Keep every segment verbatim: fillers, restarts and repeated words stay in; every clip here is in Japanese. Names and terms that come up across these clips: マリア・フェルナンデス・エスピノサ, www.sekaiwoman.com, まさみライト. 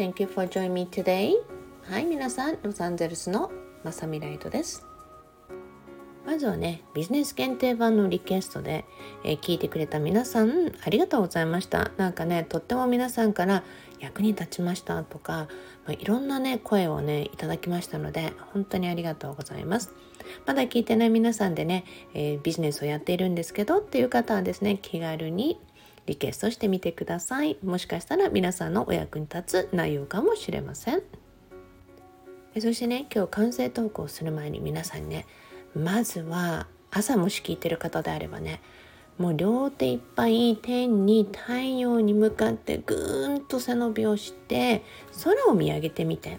Thank you for joining me today. はい、皆さん、ロサンゼルスのまさみライトです。まずはね、ビジネス限定版のリクエストで、えー、聞いてくれた皆さん、ありがとうございました。なんかね、とっても皆さんから役に立ちましたとか、まあ、いろんなね、声をね、いただきましたので、本当にありがとうございます。まだ聞いてない皆さんでね、えー、ビジネスをやっているんですけどっていう方はですね、気軽にリクエストしてみてください。もしかしたら皆さんのお役に立つ内容かもしれません。そしてね、今日完成投稿する前に皆さんね、まずは朝もし聞いてる方であればね、もう両手いっぱい天に太陽に向かってぐーんと背伸びをして空を見上げてみて、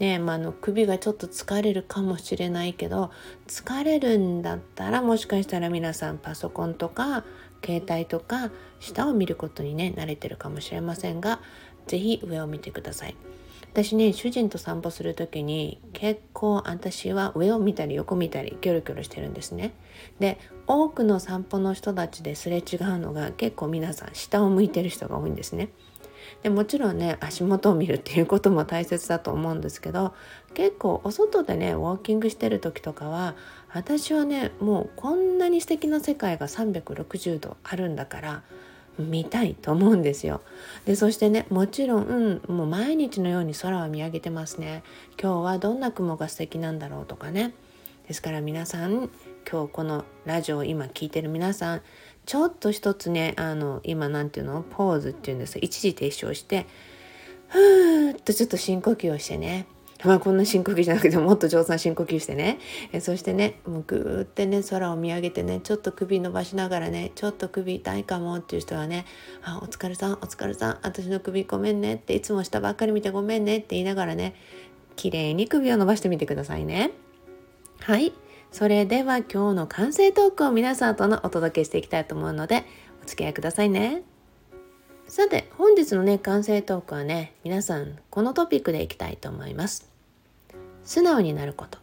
ねまあ、あの首がちょっと疲れるかもしれないけど、疲れるんだったらもしかしたら皆さんパソコンとか携帯とか下を見ることにね慣れてるかもしれませんが、ぜひ上を見てください。私ね、主人と散歩するときに結構私は上を見たり横見たりキョロキョロしてるんですね。で、多くの散歩の人たちですれ違うのが結構皆さん下を向いてる人が多いんですね。で、もちろんね、足元を見るっていうことも大切だと思うんですけど、結構お外でねウォーキングしてる時とかは、私はねもうこんなに素敵な世界がさんびゃくろくじゅうどあるんだから見たいと思うんですよ。で、そしてね、もちろん、うん、もう毎日のように空を見上げてますね。今日はどんな雲が素敵なんだろうとかね。ですから皆さん、今日このラジオを今聞いてる皆さん、ちょっと一つね、あの今なんていうの、ポーズっていうんです、一時停止をしてふーっとちょっと深呼吸をしてね、まあこんな深呼吸じゃなくてもっと上手な深呼吸してね、えそしてね、もうぐーってね空を見上げてね、ちょっと首伸ばしながらね、ちょっと首痛いかもっていう人はね、あお疲れさんお疲れさん、私の首ごめんねって、いつも下ばっかり見てごめんねって言いながらね、綺麗に首を伸ばしてみてくださいね。はい、それでは今日の完成トークを皆さんとのお届けしていきたいと思うので、お付き合いくださいね。さて、本日のね完成トークはね、皆さんこのトピックでいきたいと思います。素直になること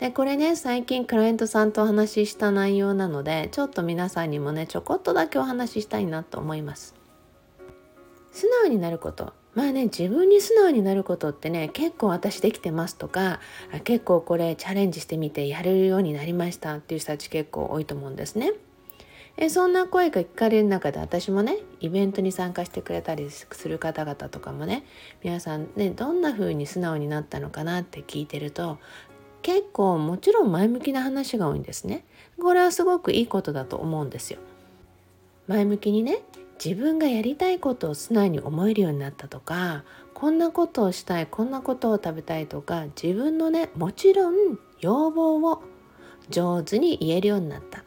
で、これね最近クライアントさんとお話しした内容なので、ちょっと皆さんにもねちょこっとだけお話ししたいなと思います。素直になること、まあね、自分に素直になることってね、結構私できてますとか、結構これチャレンジしてみてやれるようになりましたっていう人たち結構多いと思うんですね。えそんな声が聞かれる中で、私もねイベントに参加してくれたりする方々とかもね、皆さんねどんな風に素直になったのかなって聞いてると、結構もちろん前向きな話が多いんですね。これはすごくいいことだと思うんですよ。前向きにね、自分がやりたいことを素直に思えるようになったとか、こんなことをしたい、こんなことを食べたいとか、自分のねもちろん要望を上手に言えるようになった。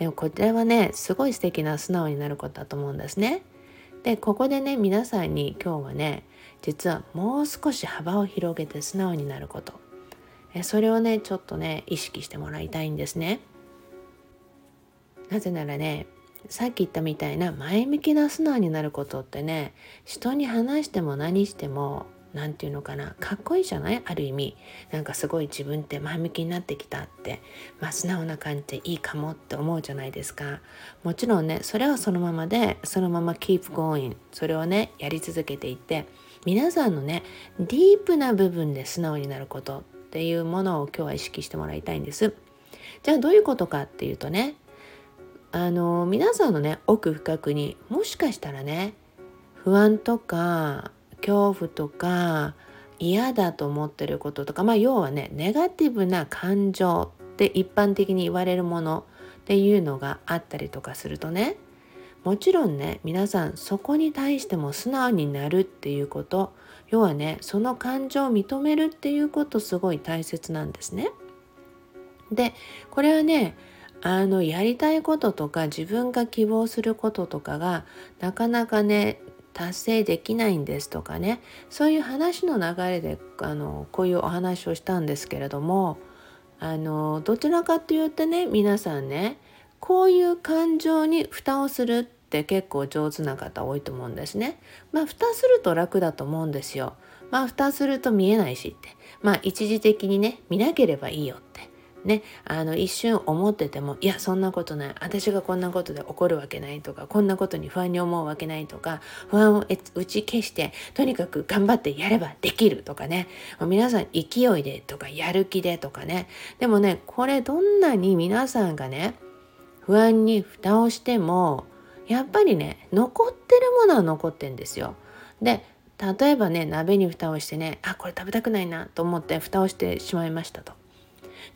でもこれはねすごい素敵な素直になることだと思うんですね。で、ここでね皆さんに今日はね、実はもう少し幅を広げて素直になること、それをねちょっとね意識してもらいたいんですね。なぜならね、さっき言ったみたいな前向きな素直になることってね、人に話しても何してもなんていうのかな、かっこいいじゃない、ある意味なんかすごい自分って前向きになってきたって、まあ、素直な感じでいいかもって思うじゃないですか。もちろんね、それはそのままでそのまま keep going、 それをねやり続けていって、皆さんのねディープな部分で素直になることっていうものを今日は意識してもらいたいんです。じゃあどういうことかっていうとね、あの皆さんのね奥深くにもしかしたらね、不安とか恐怖とか嫌だと思ってることとか、まあ要はねネガティブな感情って一般的に言われるものっていうのがあったりとかするとね、もちろんね皆さんそこに対しても素直になるっていうこと、要はねその感情を認めるっていうこと、すごい大切なんですね。で、これはねあのやりたいこととか自分が希望することとかがなかなかね達成できないんですとかね、そういう話の流れであのこういうお話をしたんですけれども、あのどちらかというとね、皆さんねこういう感情に蓋をするって結構上手な方多いと思うんですね。まあ蓋すると楽だと思うんですよ。まあ蓋すると見えないしって、まあ一時的にね見なければいいよって、ね、あの一瞬思ってても、いやそんなことない、私がこんなことで怒るわけないとか、こんなことに不安に思うわけないとか、不安を打ち消してとにかく頑張ってやればできるとかね、皆さん勢いでとかやる気でとかね。でもね、これどんなに皆さんがね不安に蓋をしても、やっぱりね残ってるものは残ってんですよ。で例えばね、鍋に蓋をしてね、あこれ食べたくないなと思って蓋をしてしまいましたと。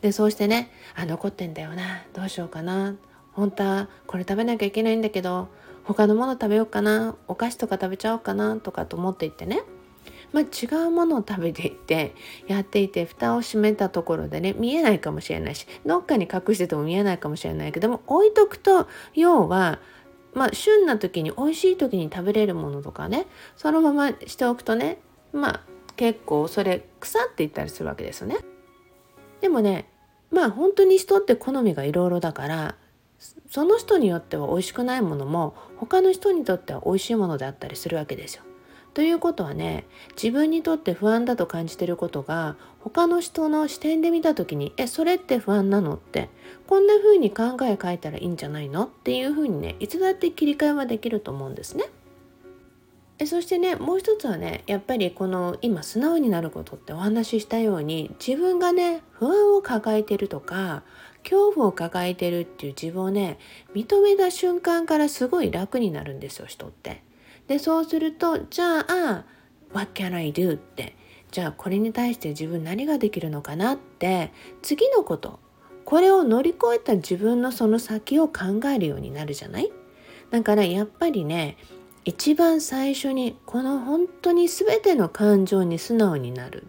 でそうしてね、あ残ってんだよな、どうしようかな、本当はこれ食べなきゃいけないんだけど他のもの食べようかな、お菓子とか食べちゃおうかなとかと思っていってね、まあ、違うものを食べていってやっていて、蓋を閉めたところでね見えないかもしれないし、どっかに隠してても見えないかもしれないけども、置いとくと要はまあ旬な時に美味しい時に食べれるものとかね、そのまましておくとね、まあ結構それ腐っていったりするわけですよね。でもね、まあ本当に人って好みがいろいろだから、その人によっては美味しくないものも他の人にとっては美味しいものであったりするわけですよ。ということはね、自分にとって不安だと感じてることが他の人の視点で見た時に、えそれって不安なのって、こんな風に考え変えたらいいんじゃないのっていう風にね、いつだって切り替えはできると思うんですね。えそしてね、もう一つはね、やっぱりこの今素直になることってお話ししたように、自分がね不安を抱えてるとか恐怖を抱えてるっていう自分をね認めた瞬間からすごい楽になるんですよ、人って。でそうすると、じゃあ What can I do って、じゃあこれに対して自分何ができるのかなって、次のこと、これを乗り越えた自分のその先を考えるようになるじゃない。だからやっぱりね、一番最初にこの本当に全ての感情に素直になる。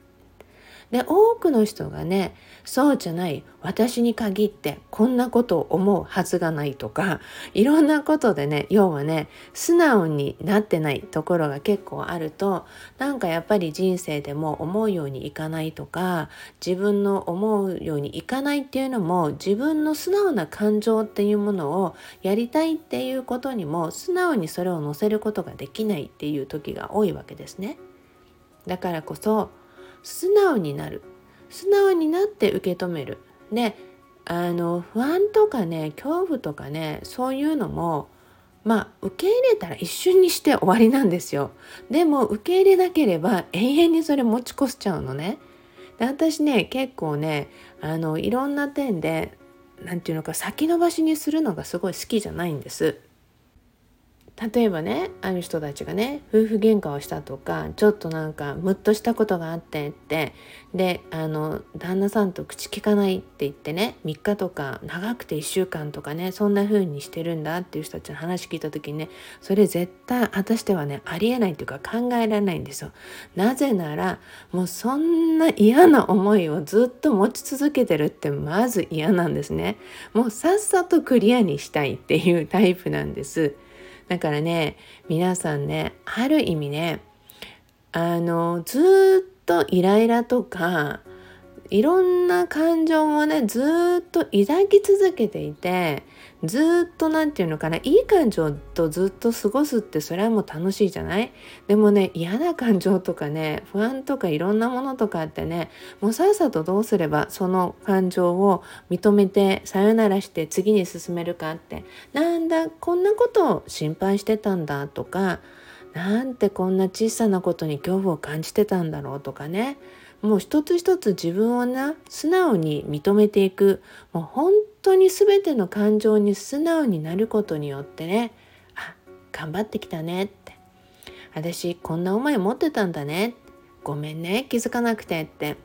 で多くの人がね、そうじゃない、私に限ってこんなことを思うはずがないとか、いろんなことでね、要はね素直になってないところが結構あると、なんかやっぱり人生でも思うようにいかないとか、自分の思うようにいかないっていうのも、自分の素直な感情っていうものをやりたいっていうことにも素直にそれを乗せることができないっていう時が多いわけですね。だからこそ素直になる、素直になって受け止める。であの不安とかね恐怖とかね、そういうのもまあ受け入れたら一瞬にして終わりなんですよ。でも受け入れなければ永遠にそれ持ち越しちゃうのね。で私ね結構ねあのいろんな点でなんていうのか、先延ばしにするのがすごい好きじゃないんです。例えばね、ある人たちがね夫婦喧嘩をしたとか、ちょっとなんかムッとしたことがあってって、であの旦那さんと口聞かないって言ってね、みっかとか長くていっしゅうかんとかね、そんな風にしてるんだっていう人たちの話聞いた時にね、それ絶対私ではねありえないというか考えられないんですよ。なぜならもうそんな嫌な思いをずっと持ち続けてるってまず嫌なんですね。もうさっさとクリアにしたいっていうタイプなんです。だからね、皆さんね、ある意味ね、あのずっとイライラとかいろんな感情をねずっと抱き続けていて、ずっとなんていうのかな、いい感情とずっと過ごすってそれはもう楽しいじゃない。でもね、嫌な感情とかね不安とかいろんなものとかってね、もうさっさとどうすればその感情を認めてさよならして次に進めるかって、なんだこんなことを心配してたんだとか、なんてこんな小さなことに恐怖を感じてたんだろうとかね、もう一つ一つ自分をな素直に認めていく。もう本当に全ての感情に素直になることによってね、あ頑張ってきたねって、私こんな思い持ってたんだね、ごめんね気づかなくてって、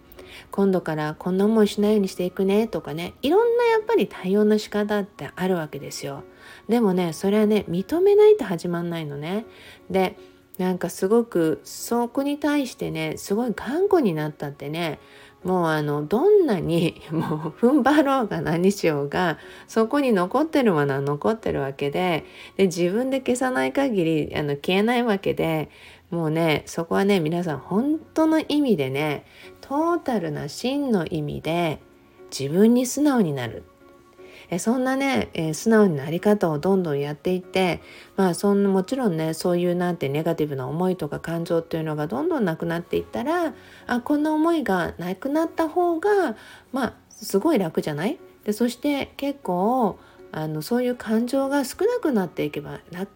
今度からこんな思いしないようにしていくねとかね、いろんなやっぱり対応の仕方ってあるわけですよ。でもね、それはね認めないと始まんないのね。でなんかすごくそこに対してねすごい頑固になったってね、もうあのどんなにもう踏ん張ろうが何しようが、そこに残ってるものは残ってるわけで、で自分で消さない限りあの消えないわけで、もうねそこはね皆さん本当の意味でね、トータルな真の意味で自分に素直になる。そんなね、えー、素直になり方をどんどんやっていって、まあ、そんなもちろんねそういうなんてネガティブな思いとか感情っていうのがどんどんなくなっていったら、あこんな思いがなくなった方がまあすごい楽じゃない？でそして結構あのそういう感情が少なくなっていけばな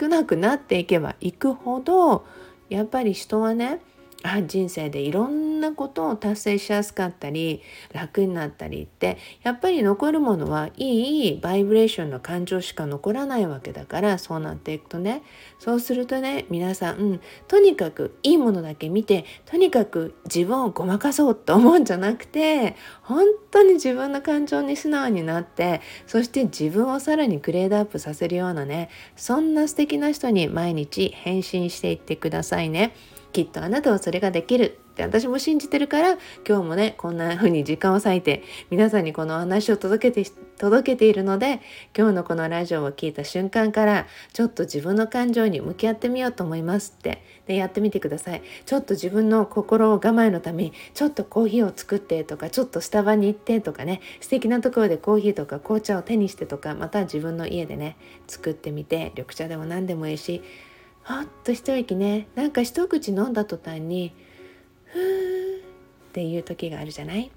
少なくなっていけばいくほど、やっぱり人はね、あ人生でいろんなことを達成しやすかったり楽になったりって、やっぱり残るものはいいバイブレーションの感情しか残らないわけだから、そうなっていくとね、そうするとね、皆さん、うん、とにかくいいものだけ見てとにかく自分をごまかそうと思うんじゃなくて、本当に自分の感情に素直になって、そして自分をさらにグレードアップさせるようなね、そんな素敵な人に毎日変身していってくださいね。きっとあなたはそれができるって私も信じてるから、今日もねこんな風に時間を割いて皆さんにこのお話を届けて届けているので、今日のこのラジオを聞いた瞬間からちょっと自分の感情に向き合ってみようと思いますってでやってみてください。ちょっと自分の心を我慢のためにちょっとコーヒーを作ってとか、ちょっとスタバに行ってとかね、素敵なところでコーヒーとか紅茶を手にしてとか、また自分の家でね作ってみて、緑茶でも何でもいいし、ほっと一息ね、なんか一口飲んだ途端にふーっていう時があるじゃない。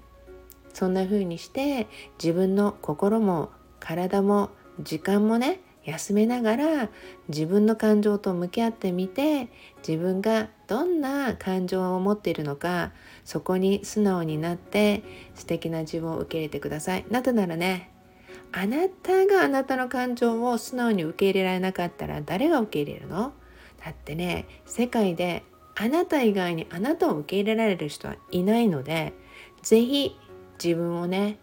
そんな風にして自分の心も体も時間もね休めながら、自分の感情と向き合ってみて、自分がどんな感情を持っているのか、そこに素直になって素敵な自分を受け入れてください。なぜならね、あなたがあなたの感情を素直に受け入れられなかったら誰が受け入れるの？だってね、世界であなた以外にあなたを受け入れられる人はいないので、ぜひ自分をね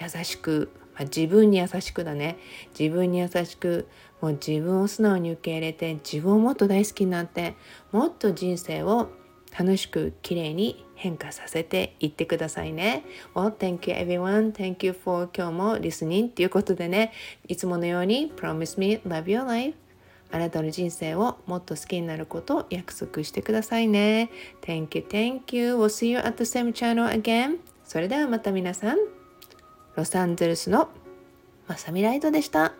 優しく、まあ、自分に優しくだね自分に優しく、もう自分を素直に受け入れて、自分をもっと大好きになって、もっと人生を楽しく綺麗に変化させていってくださいね。 Well, thank you everyone. Thank you for 今日も listening ということでね、いつものように Promise me love your life。あなたの人生をもっと好きになることを約束してくださいね。 Thank you, thank you. We'll see you at the same channel again. それではまた皆さん、ロサンゼルスのまさみライトでした。